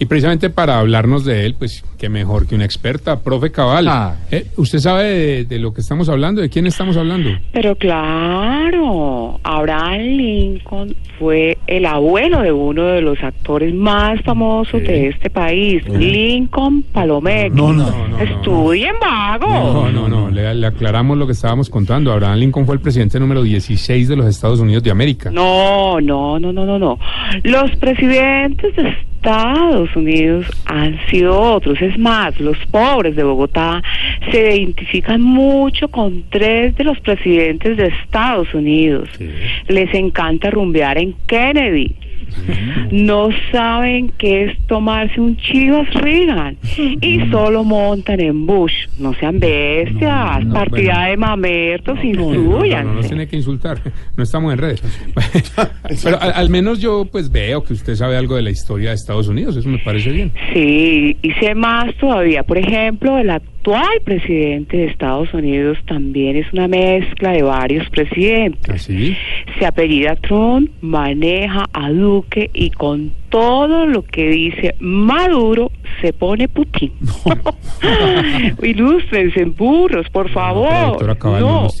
Y precisamente para hablarnos de él, pues qué mejor que una experta, profe Cabal. ¿Usted sabe de lo que estamos hablando? ¿De quién estamos hablando? Pero claro, Abraham Lincoln fue el abuelo de uno de los actores más famosos de este país, Lincoln Palomé. No. Estudien, vagos. No. Le aclaramos lo que estábamos contando. Abraham Lincoln fue el presidente número 16 de los Estados Unidos de América. No. Los presidentes de Estados Unidos han sido otros. Es más, los pobres de Bogotá se identifican mucho con 3 de los presidentes de Estados Unidos. Sí. Les encanta rumbear en Kennedy. No saben qué es tomarse un Chivas Reagan y solo montan en Bush. No sean bestias, partida de mamertos, insultan. No nos tiene que insultar, no estamos en redes. Pero al menos yo pues veo que usted sabe algo de la historia de Estados Unidos, eso me parece bien. Sí, y sé más todavía, por ejemplo, el actual presidente de Estados Unidos también es una mezcla de varios presidentes. ¿Así? Se apellida Trump, maneja a Duque y con todo lo que dice Maduro se pone Putin. No. Ilústrense, burros, por favor. La doctora Cabal no nos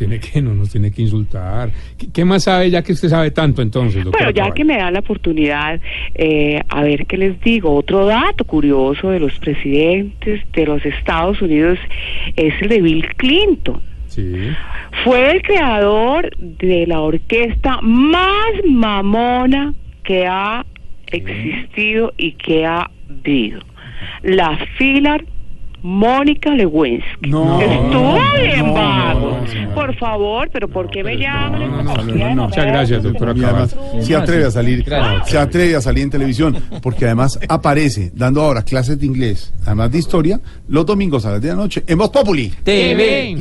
tiene que insultar. ¿Qué más sabe ya que usted sabe tanto entonces? Bueno, ya Cabal, que me da la oportunidad, a ver qué les digo. Otro dato curioso de los presidentes de los Estados Unidos es el de Bill Clinton. Sí. Fue el creador de la orquesta más mamona que ha existido y que ha habido. La filar Mónica Lewinsky. Estudien, vagos. Por favor, pero ¿por qué me llaman? No. Muchas gracias, doctora Cabal. Se atreve a salir, en televisión, porque además aparece dando ahora clases de inglés, además de historia, los domingos a las 10 de la noche en Voz Populi TV.